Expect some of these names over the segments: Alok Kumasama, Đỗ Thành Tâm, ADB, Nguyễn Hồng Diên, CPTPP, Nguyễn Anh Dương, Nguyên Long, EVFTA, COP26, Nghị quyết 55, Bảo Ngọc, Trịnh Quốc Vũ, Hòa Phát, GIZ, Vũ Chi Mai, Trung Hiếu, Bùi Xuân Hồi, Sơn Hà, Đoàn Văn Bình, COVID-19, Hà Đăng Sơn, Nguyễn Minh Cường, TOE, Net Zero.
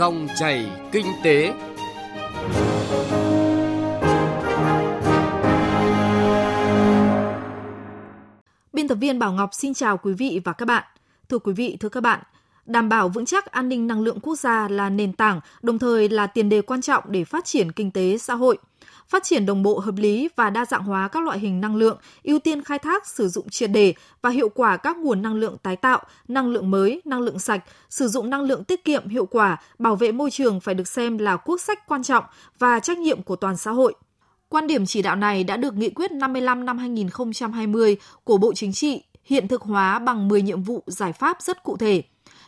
Dòng chảy kinh tế. Biên tập viên Bảo Ngọc xin chào quý vị và các bạn. Thưa quý vị, thưa các bạn, đảm bảo vững chắc an ninh năng lượng quốc gia là nền tảng, đồng thời là tiền đề quan trọng để phát triển kinh tế xã hội. Phát triển đồng bộ, hợp lý và đa dạng hóa các loại hình năng lượng, ưu tiên khai thác, sử dụng triệt để và hiệu quả các nguồn năng lượng tái tạo, năng lượng mới, năng lượng sạch, sử dụng năng lượng tiết kiệm hiệu quả, bảo vệ môi trường phải được xem là quốc sách quan trọng và trách nhiệm của toàn xã hội. Quan điểm chỉ đạo này đã được Nghị quyết 55 năm 2020 của Bộ Chính trị hiện thực hóa bằng 10 nhiệm vụ giải pháp rất cụ thể.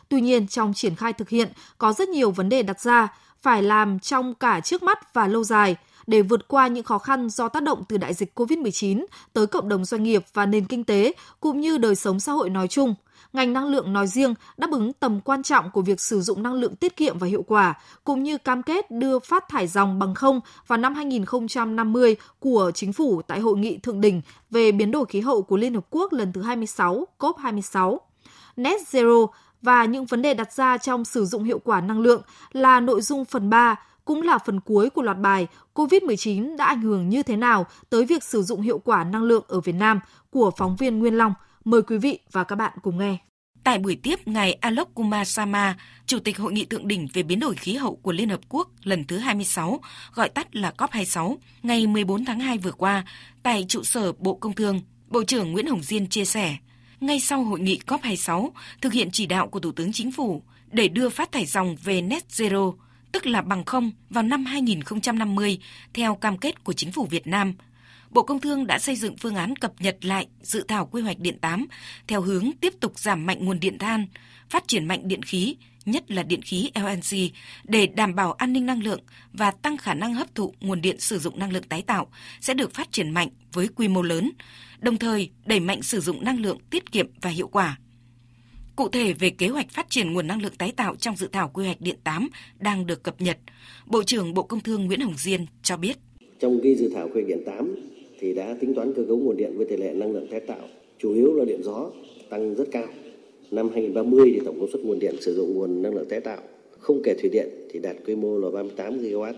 Tuy nhiên, trong triển khai thực hiện có rất nhiều vấn đề đặt ra, phải làm trong cả trước mắt và lâu dài để vượt qua những khó khăn do tác động từ đại dịch COVID-19 tới cộng đồng doanh nghiệp và nền kinh tế cũng như đời sống xã hội nói chung. Ngành năng lượng nói riêng đáp ứng tầm quan trọng của việc sử dụng năng lượng tiết kiệm và hiệu quả, cũng như cam kết đưa phát thải ròng bằng không vào năm 2050 của Chính phủ tại Hội nghị Thượng đỉnh về biến đổi khí hậu của Liên Hợp Quốc lần thứ 26, COP26. Net Zero và những vấn đề đặt ra trong sử dụng hiệu quả năng lượng là nội dung phần 3, cũng là phần cuối của loạt bài COVID-19 đã ảnh hưởng như thế nào tới việc sử dụng hiệu quả năng lượng ở Việt Nam của phóng viên Nguyên Long. Mời quý vị và các bạn cùng nghe. Tại buổi tiếp, ngài Alok Kumasama, Chủ tịch Hội nghị Thượng đỉnh về biến đổi khí hậu của Liên Hợp Quốc lần thứ 26, gọi tắt là COP26, ngày 14 tháng 2 vừa qua, tại trụ sở Bộ Công Thương, Bộ trưởng Nguyễn Hồng Diên chia sẻ, ngay sau Hội nghị COP26, thực hiện chỉ đạo của Thủ tướng Chính phủ để đưa phát thải ròng về Net Zero, tức là bằng không, vào năm 2050, theo cam kết của Chính phủ Việt Nam, Bộ Công Thương đã xây dựng phương án cập nhật lại dự thảo quy hoạch điện 8 theo hướng tiếp tục giảm mạnh nguồn điện than, phát triển mạnh điện khí, nhất là điện khí LNG để đảm bảo an ninh năng lượng và tăng khả năng hấp thụ nguồn điện sử dụng năng lượng tái tạo sẽ được phát triển mạnh với quy mô lớn, đồng thời đẩy mạnh sử dụng năng lượng tiết kiệm và hiệu quả. Cụ thể về kế hoạch phát triển nguồn năng lượng tái tạo trong dự thảo quy hoạch điện 8 đang được cập nhật, Bộ trưởng Bộ Công Thương Nguyễn Hồng Diên cho biết. Trong cái dự thảo quy hoạch điện 8 thì đã tính toán cơ cấu nguồn điện với tỷ lệ năng lượng tái tạo, chủ yếu là điện gió tăng rất cao. Năm 2030 thì tổng công suất nguồn điện sử dụng nguồn năng lượng tái tạo, không kể thủy điện thì đạt quy mô là 38 GW,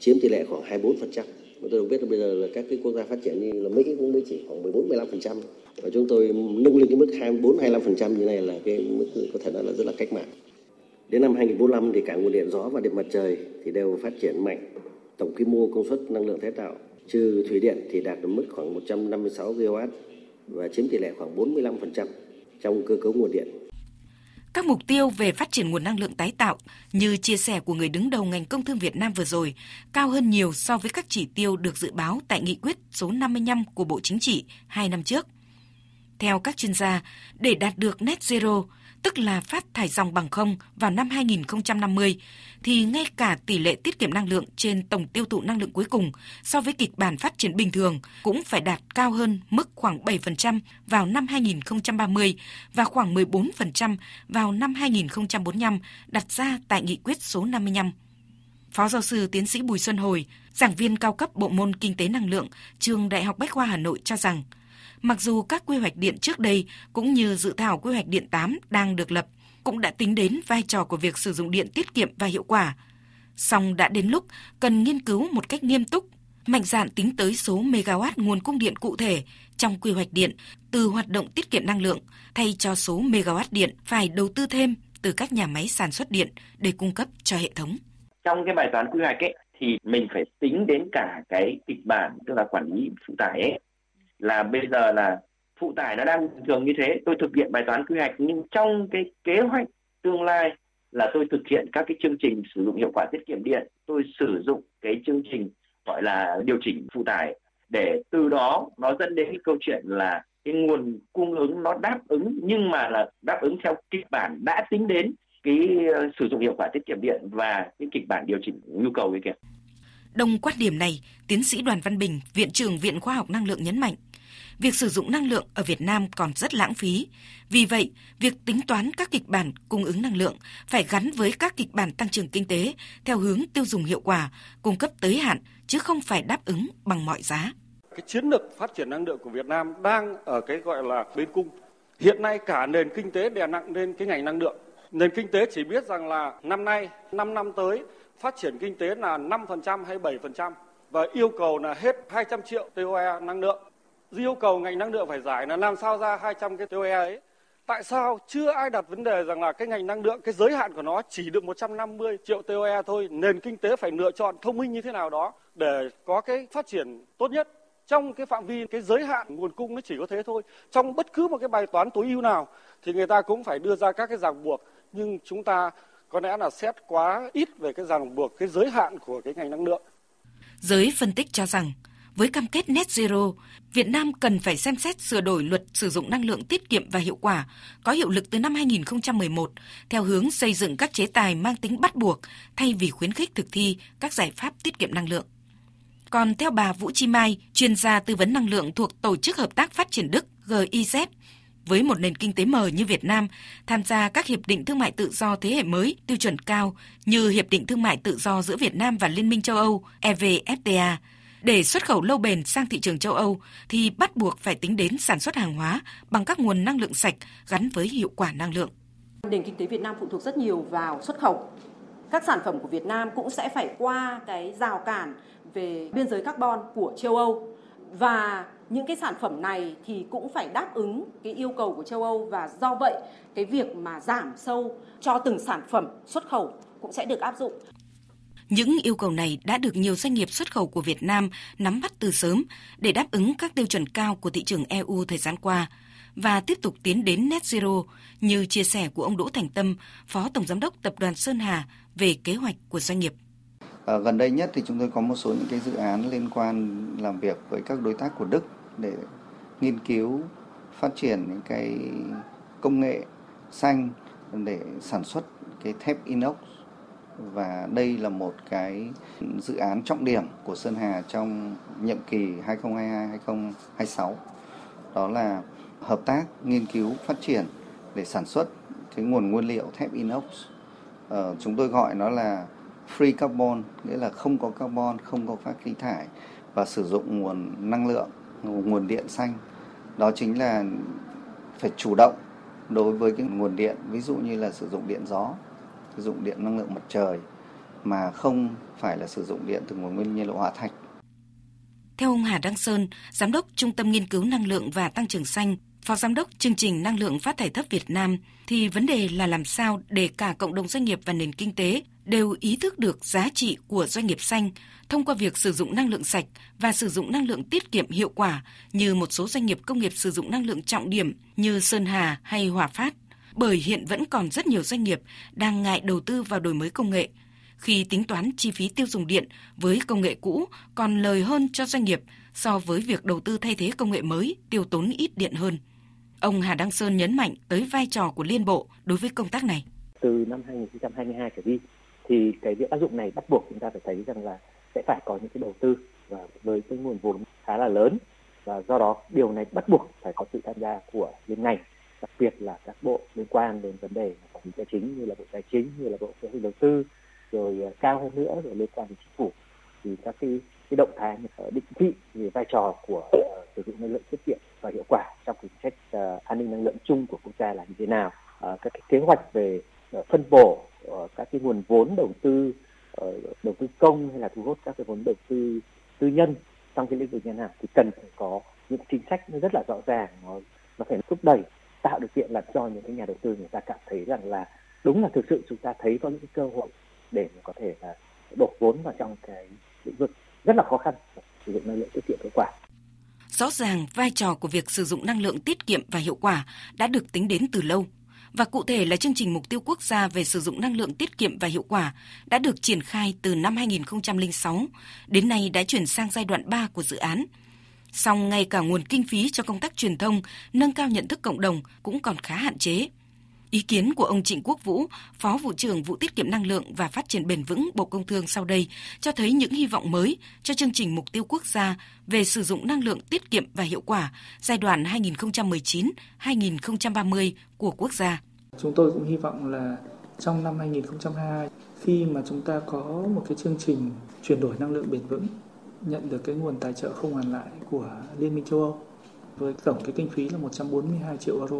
chiếm tỷ lệ khoảng 24%. Tôi được biết là bây giờ là các cái quốc gia phát triển như là Mỹ cũng mới chỉ khoảng 14-15%. Và chúng tôi nâng lên cái mức 24-25% như này là cái mức có thể nói là rất là cách mạng. Đến năm 2045 thì cả nguồn điện gió và điện mặt trời thì đều phát triển mạnh. Tổng quy mô công suất năng lượng tái tạo trừ thủy điện thì đạt được mức khoảng 156 GW và chiếm tỷ lệ khoảng 45% trong cơ cấu nguồn điện. Các mục tiêu về phát triển nguồn năng lượng tái tạo như chia sẻ của người đứng đầu ngành công thương Việt Nam vừa rồi cao hơn nhiều so với các chỉ tiêu được dự báo tại nghị quyết số 55 của Bộ Chính trị 2 năm trước. Theo các chuyên gia, để đạt được net zero, tức là phát thải ròng bằng không vào năm 2050, thì ngay cả tỷ lệ tiết kiệm năng lượng trên tổng tiêu thụ năng lượng cuối cùng so với kịch bản phát triển bình thường cũng phải đạt cao hơn mức khoảng 7% vào năm 2030 và khoảng 14% vào năm 2045 đặt ra tại nghị quyết số 55. Phó giáo sư tiến sĩ Bùi Xuân Hồi, giảng viên cao cấp bộ môn Kinh tế năng lượng, trường Đại học Bách khoa Hà Nội cho rằng, mặc dù các quy hoạch điện trước đây cũng như dự thảo quy hoạch điện 8 đang được lập cũng đã tính đến vai trò của việc sử dụng điện tiết kiệm và hiệu quả, song đã đến lúc cần nghiên cứu một cách nghiêm túc, mạnh dạn tính tới số megawatt nguồn cung điện cụ thể trong quy hoạch điện từ hoạt động tiết kiệm năng lượng thay cho số megawatt điện phải đầu tư thêm từ các nhà máy sản xuất điện để cung cấp cho hệ thống. Trong cái bài toán quy hoạch ấy, thì mình phải tính đến cả cái kịch bản, tức là quản lý phụ tải ấy. Là bây giờ là phụ tải nó đang bình thường như thế, tôi thực hiện bài toán quy hoạch, nhưng trong cái kế hoạch tương lai là tôi thực hiện các cái chương trình sử dụng hiệu quả tiết kiệm điện, tôi sử dụng cái chương trình gọi là điều chỉnh phụ tải để từ đó nó dẫn đến cái câu chuyện là cái nguồn cung ứng nó đáp ứng, nhưng mà là đáp ứng theo kịch bản đã tính đến cái sử dụng hiệu quả tiết kiệm điện và cái kịch bản điều chỉnh nhu cầu ấy kìa. Đồng quan điểm này, tiến sĩ Đoàn Văn Bình, Viện trưởng Viện Khoa học Năng lượng nhấn mạnh, việc sử dụng năng lượng ở Việt Nam còn rất lãng phí. Vì vậy, việc tính toán các kịch bản cung ứng năng lượng phải gắn với các kịch bản tăng trưởng kinh tế theo hướng tiêu dùng hiệu quả, cung cấp tới hạn, chứ không phải đáp ứng bằng mọi giá. Cái chiến lược phát triển năng lượng của Việt Nam đang ở cái gọi là bên cung. Hiện nay cả nền kinh tế đè nặng lên cái ngành năng lượng. Nền kinh tế chỉ biết rằng là năm nay, 5 năm tới phát triển kinh tế là 5% hay 7% và yêu cầu là hết 200 triệu TOE năng lượng. Yêu cầu ngành năng lượng phải giải là làm sao ra 200 cái TOE ấy. Tại sao chưa ai đặt vấn đề rằng là cái ngành năng lượng, cái giới hạn của nó chỉ được 150 triệu TOE thôi. Nền kinh tế phải lựa chọn thông minh như thế nào đó để có cái phát triển tốt nhất. Trong cái phạm vi, cái giới hạn nguồn cung nó chỉ có thế thôi. Trong bất cứ một cái bài toán tối ưu nào thì người ta cũng phải đưa ra các cái ràng buộc. Nhưng chúng ta có lẽ là xét quá ít về cái ràng buộc, cái giới hạn của cái ngành năng lượng. Giới phân tích cho rằng, với cam kết net zero, Việt Nam cần phải xem xét sửa đổi luật sử dụng năng lượng tiết kiệm và hiệu quả, có hiệu lực từ năm 2011, theo hướng xây dựng các chế tài mang tính bắt buộc thay vì khuyến khích thực thi các giải pháp tiết kiệm năng lượng. Còn theo bà Vũ Chi Mai, chuyên gia tư vấn năng lượng thuộc Tổ chức Hợp tác Phát triển Đức GIZ, với một nền kinh tế mở như Việt Nam, tham gia các hiệp định thương mại tự do thế hệ mới tiêu chuẩn cao như Hiệp định Thương mại Tự do giữa Việt Nam và Liên minh châu Âu EVFTA, để xuất khẩu lâu bền sang thị trường châu Âu thì bắt buộc phải tính đến sản xuất hàng hóa bằng các nguồn năng lượng sạch gắn với hiệu quả năng lượng. Nền kinh tế Việt Nam phụ thuộc rất nhiều vào xuất khẩu. Các sản phẩm của Việt Nam cũng sẽ phải qua cái rào cản về biên giới carbon của châu Âu. Và những cái sản phẩm này thì cũng phải đáp ứng cái yêu cầu của châu Âu, và do vậy cái việc mà giảm sâu cho từng sản phẩm xuất khẩu cũng sẽ được áp dụng. Những yêu cầu này đã được nhiều doanh nghiệp xuất khẩu của Việt Nam nắm bắt từ sớm để đáp ứng các tiêu chuẩn cao của thị trường EU thời gian qua và tiếp tục tiến đến net zero, như chia sẻ của ông Đỗ Thành Tâm, Phó Tổng Giám đốc Tập đoàn Sơn Hà về kế hoạch của doanh nghiệp. Gần đây nhất thì chúng tôi có một số những cái dự án liên quan làm việc với các đối tác của Đức để nghiên cứu phát triển những cái công nghệ xanh để sản xuất cái thép inox. Và đây là một cái dự án trọng điểm của Sơn Hà trong nhiệm kỳ 2022-2026. Đó là hợp tác, nghiên cứu, phát triển để sản xuất cái nguồn nguyên liệu thép inox. Chúng tôi gọi nó là free carbon, nghĩa là không có carbon, không có phát khí thải và sử dụng nguồn năng lượng, nguồn điện xanh. Đó chính là phải chủ động đối với cái nguồn điện, ví dụ như là sử dụng điện gió, sử dụng điện năng lượng mặt trời mà không phải là sử dụng điện từ nguồn nguyên nhiên liệu hóa thạch. Theo ông Hà Đăng Sơn, Giám đốc Trung tâm Nghiên cứu Năng lượng và Tăng trưởng Xanh, Phó Giám đốc Chương trình Năng lượng Phát thải thấp Việt Nam, thì vấn đề là làm sao để cả cộng đồng doanh nghiệp và nền kinh tế đều ý thức được giá trị của doanh nghiệp xanh thông qua việc sử dụng năng lượng sạch và sử dụng năng lượng tiết kiệm hiệu quả như một số doanh nghiệp công nghiệp sử dụng năng lượng trọng điểm như Sơn Hà hay Hòa Phát. Bởi hiện vẫn còn rất nhiều doanh nghiệp đang ngại đầu tư vào đổi mới công nghệ, khi tính toán chi phí tiêu dùng điện với công nghệ cũ còn lời hơn cho doanh nghiệp so với việc đầu tư thay thế công nghệ mới tiêu tốn ít điện hơn. Ông Hà Đăng Sơn nhấn mạnh tới vai trò của Liên Bộ đối với công tác này. Từ năm 2022 trở đi thì cái việc áp dụng này bắt buộc chúng ta phải thấy rằng là sẽ phải có những cái đầu tư và với cái nguồn vốn khá là lớn, và do đó điều này bắt buộc phải có sự tham gia của liên ngành, đặc biệt là các bộ liên quan đến vấn đề quản lý tài chính như là Bộ Tài chính, như là Bộ Kế hoạch Đầu tư, rồi cao hơn nữa rồi liên quan đến chính phủ, thì các cái động thái định vị về vai trò của sử dụng năng lượng tiết kiệm và hiệu quả trong chính sách an ninh năng lượng chung của quốc gia là như thế nào, các cái kế hoạch về phân bổ các cái nguồn vốn đầu tư công hay là thu hút các cái vốn đầu tư tư nhân trong cái lĩnh vực ngân hàng thì cần phải có những chính sách nó rất là rõ ràng, nó phải thúc đẩy, tạo điều kiện là cho những cái nhà đầu tư người ta cảm thấy rằng là đúng là thực sự chúng ta thấy có những cái cơ hội để có thể là đổ vốn vào trong cái lĩnh vực rất là khó khăn sử dụng năng lượng tiết kiệm hiệu quả. Rõ ràng vai trò của việc sử dụng năng lượng tiết kiệm và hiệu quả đã được tính đến từ lâu, và cụ thể là chương trình mục tiêu quốc gia về sử dụng năng lượng tiết kiệm và hiệu quả đã được triển khai từ năm 2006, đến nay đã chuyển sang giai đoạn 3 của dự án. Song ngay cả nguồn kinh phí cho công tác truyền thông, nâng cao nhận thức cộng đồng cũng còn khá hạn chế. Ý kiến của ông Trịnh Quốc Vũ, Phó Vụ trưởng Vụ Tiết kiệm Năng lượng và Phát triển Bền vững Bộ Công Thương sau đây cho thấy những hy vọng mới cho chương trình mục tiêu quốc gia về sử dụng năng lượng tiết kiệm và hiệu quả giai đoạn 2019-2030 của quốc gia. Chúng tôi cũng hy vọng là trong năm 2022, khi mà chúng ta có một cái chương trình chuyển đổi năng lượng bền vững, nhận được cái nguồn tài trợ không hoàn lại của Liên minh châu Âu với tổng cái kinh phí là 142 triệu euro.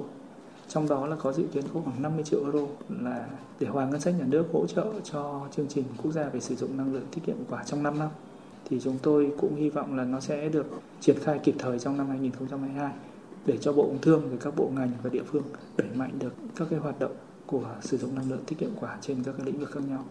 Trong đó là có dự kiến có khoảng 50 triệu euro là để hoàn ngân sách nhà nước hỗ trợ cho chương trình quốc gia về sử dụng năng lượng tiết kiệm hiệu quả trong 5 năm. Thì chúng tôi cũng hy vọng là nó sẽ được triển khai kịp thời trong năm 2022 để cho Bộ Công Thương và các bộ ngành và địa phương đẩy mạnh được các cái hoạt động của sử dụng năng lượng tiết kiệm hiệu quả trên các cái lĩnh vực khác nhau.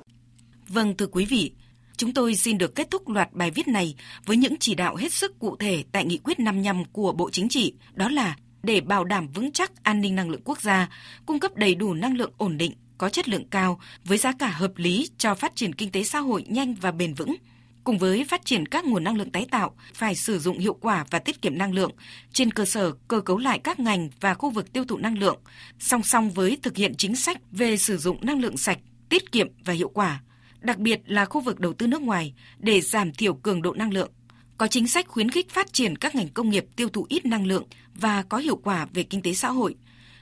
Vâng, thưa quý vị, chúng tôi xin được kết thúc loạt bài viết này với những chỉ đạo hết sức cụ thể tại Nghị quyết 55 của Bộ Chính trị, đó là để bảo đảm vững chắc an ninh năng lượng quốc gia, cung cấp đầy đủ năng lượng ổn định, có chất lượng cao, với giá cả hợp lý cho phát triển kinh tế xã hội nhanh và bền vững. Cùng với phát triển các nguồn năng lượng tái tạo, phải sử dụng hiệu quả và tiết kiệm năng lượng trên cơ sở cơ cấu lại các ngành và khu vực tiêu thụ năng lượng, song song với thực hiện chính sách về sử dụng năng lượng sạch, tiết kiệm và hiệu quả, đặc biệt là khu vực đầu tư nước ngoài để giảm thiểu cường độ năng lượng. Có chính sách khuyến khích phát triển các ngành công nghiệp tiêu thụ ít năng lượng và có hiệu quả về kinh tế xã hội,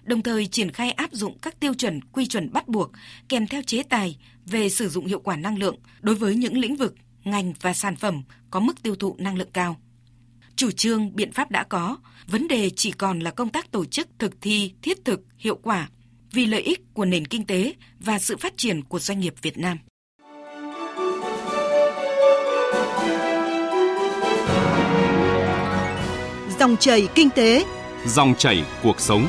đồng thời triển khai áp dụng các tiêu chuẩn, quy chuẩn bắt buộc kèm theo chế tài về sử dụng hiệu quả năng lượng đối với những lĩnh vực, ngành và sản phẩm có mức tiêu thụ năng lượng cao. Chủ trương, biện pháp đã có, vấn đề chỉ còn là công tác tổ chức, thực thi, thiết thực, hiệu quả vì lợi ích của nền kinh tế và sự phát triển của doanh nghiệp Việt Nam. Dòng chảy kinh tế, dòng chảy cuộc sống.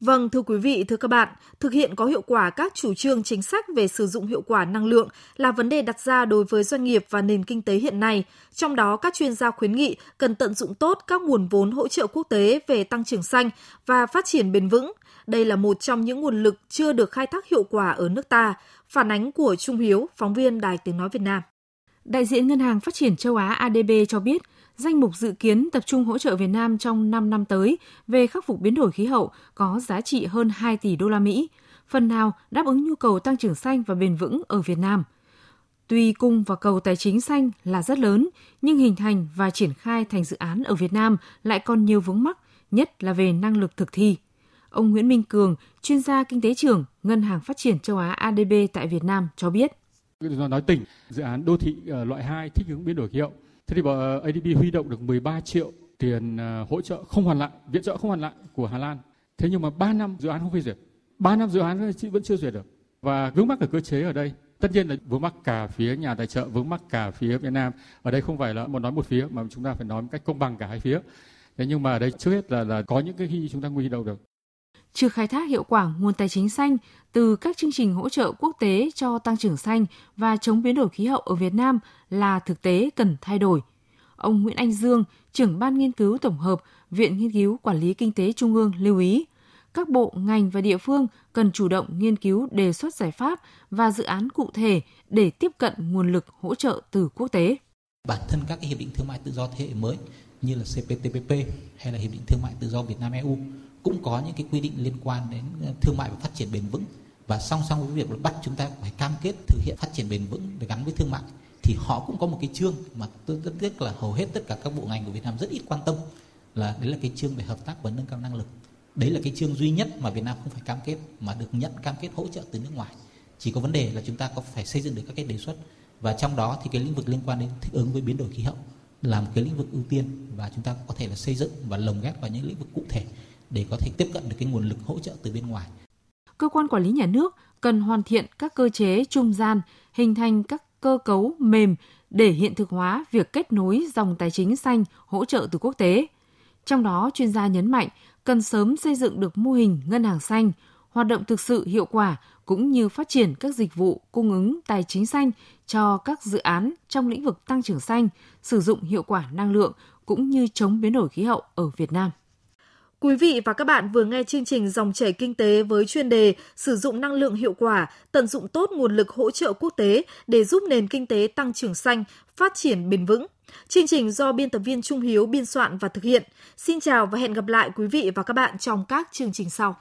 Vâng, thưa quý vị, thưa các bạn, thực hiện có hiệu quả các chủ trương chính sách về sử dụng hiệu quả năng lượng là vấn đề đặt ra đối với doanh nghiệp và nền kinh tế hiện nay. Trong đó, các chuyên gia khuyến nghị cần tận dụng tốt các nguồn vốn hỗ trợ quốc tế về tăng trưởng xanh và phát triển bền vững. Đây là một trong những nguồn lực chưa được khai thác hiệu quả ở nước ta. Phản ánh của Trung Hiếu, phóng viên Đài Tiếng Nói Việt Nam. Đại diện Ngân hàng Phát triển Châu Á ADB cho biết, danh mục dự kiến tập trung hỗ trợ Việt Nam trong 5 năm tới về khắc phục biến đổi khí hậu có giá trị hơn 2 tỷ đô la Mỹ, phần nào đáp ứng nhu cầu tăng trưởng xanh và bền vững ở Việt Nam. Tuy cung và cầu tài chính xanh là rất lớn, nhưng hình thành và triển khai thành dự án ở Việt Nam lại còn nhiều vướng mắc, nhất là về năng lực thực thi. Ông Nguyễn Minh Cường, chuyên gia kinh tế trưởng Ngân hàng Phát triển Châu Á ADB tại Việt Nam cho biết. Nói tỉnh, dự án đô thị loại 2 thích ứng biến đổi khí hậu. Thế thì ADB huy động được 13 triệu tiền hỗ trợ không hoàn lại, viện trợ không hoàn lại của Hà Lan. Thế nhưng mà 3 năm dự án không phê duyệt. 3 năm dự án chị vẫn chưa duyệt được. Và vướng mắc ở cơ chế ở đây, tất nhiên là vướng mắc cả phía nhà tài trợ, vướng mắc cả phía Việt Nam. Ở đây không phải là một nói một phía mà chúng ta phải nói một cách công bằng cả hai phía. Thế nhưng mà ở đây trước hết là có những cái khi chúng ta huy động được. Chưa khai thác hiệu quả nguồn tài chính xanh từ các chương trình hỗ trợ quốc tế cho tăng trưởng xanh và chống biến đổi khí hậu ở Việt Nam là thực tế cần thay đổi. Ông Nguyễn Anh Dương, trưởng Ban Nghiên cứu Tổng hợp, Viện Nghiên cứu Quản lý Kinh tế Trung ương lưu ý, các bộ, ngành và địa phương cần chủ động nghiên cứu đề xuất giải pháp và dự án cụ thể để tiếp cận nguồn lực hỗ trợ từ quốc tế. Bản thân các hiệp định thương mại tự do thế hệ mới như là CPTPP hay là Hiệp định Thương mại Tự do Việt Nam-EU cũng có những cái quy định liên quan đến thương mại và phát triển bền vững, và song song với việc bắt chúng ta phải cam kết thực hiện phát triển bền vững để gắn với thương mại thì họ cũng có một cái chương mà tôi rất tiếc là hầu hết tất cả các bộ ngành của Việt Nam rất ít quan tâm, là đấy là cái chương về hợp tác và nâng cao năng lực. Đấy là cái chương duy nhất mà Việt Nam không phải cam kết mà được nhận cam kết hỗ trợ từ nước ngoài. Chỉ có vấn đề là chúng ta có phải xây dựng được các cái đề xuất, và trong đó thì cái lĩnh vực liên quan đến thích ứng với biến đổi khí hậu là một cái lĩnh vực ưu tiên, và chúng ta có thể là xây dựng và lồng ghép vào những lĩnh vực cụ thể để có thể tiếp cận được cái nguồn lực hỗ trợ từ bên ngoài. Cơ quan quản lý nhà nước cần hoàn thiện các cơ chế trung gian, hình thành các cơ cấu mềm để hiện thực hóa việc kết nối dòng tài chính xanh hỗ trợ từ quốc tế. Trong đó, chuyên gia nhấn mạnh cần sớm xây dựng được mô hình ngân hàng xanh, hoạt động thực sự hiệu quả cũng như phát triển các dịch vụ cung ứng tài chính xanh cho các dự án trong lĩnh vực tăng trưởng xanh, sử dụng hiệu quả năng lượng cũng như chống biến đổi khí hậu ở Việt Nam. Quý vị và các bạn vừa nghe chương trình Dòng chảy kinh tế với chuyên đề sử dụng năng lượng hiệu quả, tận dụng tốt nguồn lực hỗ trợ quốc tế để giúp nền kinh tế tăng trưởng xanh, phát triển bền vững. Chương trình do biên tập viên Trung Hiếu biên soạn và thực hiện. Xin chào và hẹn gặp lại quý vị và các bạn trong các chương trình sau.